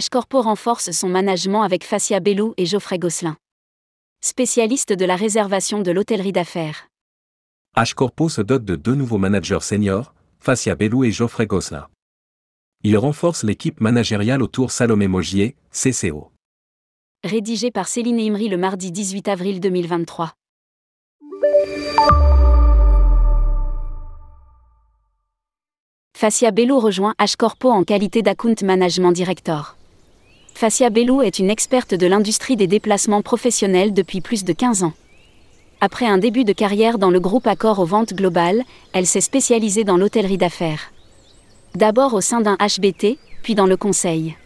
Hcorpo renforce son management avec Fatiah Belhout et Geoffrey Gosselin. Spécialiste de la réservation de l'hôtellerie d'affaires. Hcorpo se dote de deux nouveaux managers seniors, Fatiah Belhout et Geoffrey Gosselin. Ils renforcent l'équipe managériale autour Salomé Mogier, CCO. Rédigé par Céline Imry le mardi 18 avril 2023. Fatiah Belhout rejoint Hcorpo en qualité d'Account Management Director. Fatiah Belhout est une experte de l'industrie des déplacements professionnels depuis plus de 15 ans. Après un début de carrière dans le groupe Accor aux ventes globales, elle s'est spécialisée dans l'hôtellerie d'affaires. D'abord au sein d'un HBT, puis dans le conseil.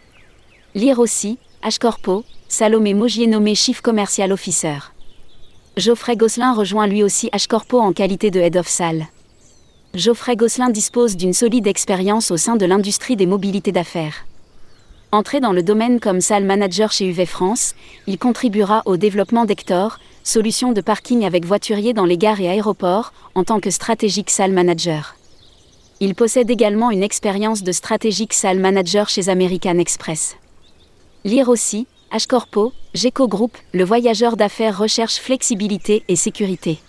Lire aussi, Hcorpo, Salomé Mogier nommé Chief Commercial Officer. Geoffrey Gosselin rejoint lui aussi Hcorpo en qualité de Head of Salle. Geoffrey Gosselin dispose d'une solide expérience au sein de l'industrie des mobilités d'affaires. Entré dans le domaine comme salle manager chez UV France, il contribuera au développement d'Hector, solution de parking avec voituriers dans les gares et aéroports, en tant que stratégique salle manager. Il possède également une expérience de stratégique salle manager chez American Express. Lire aussi, Hcorpo, GECO Group, le voyageur d'affaires recherche flexibilité et sécurité.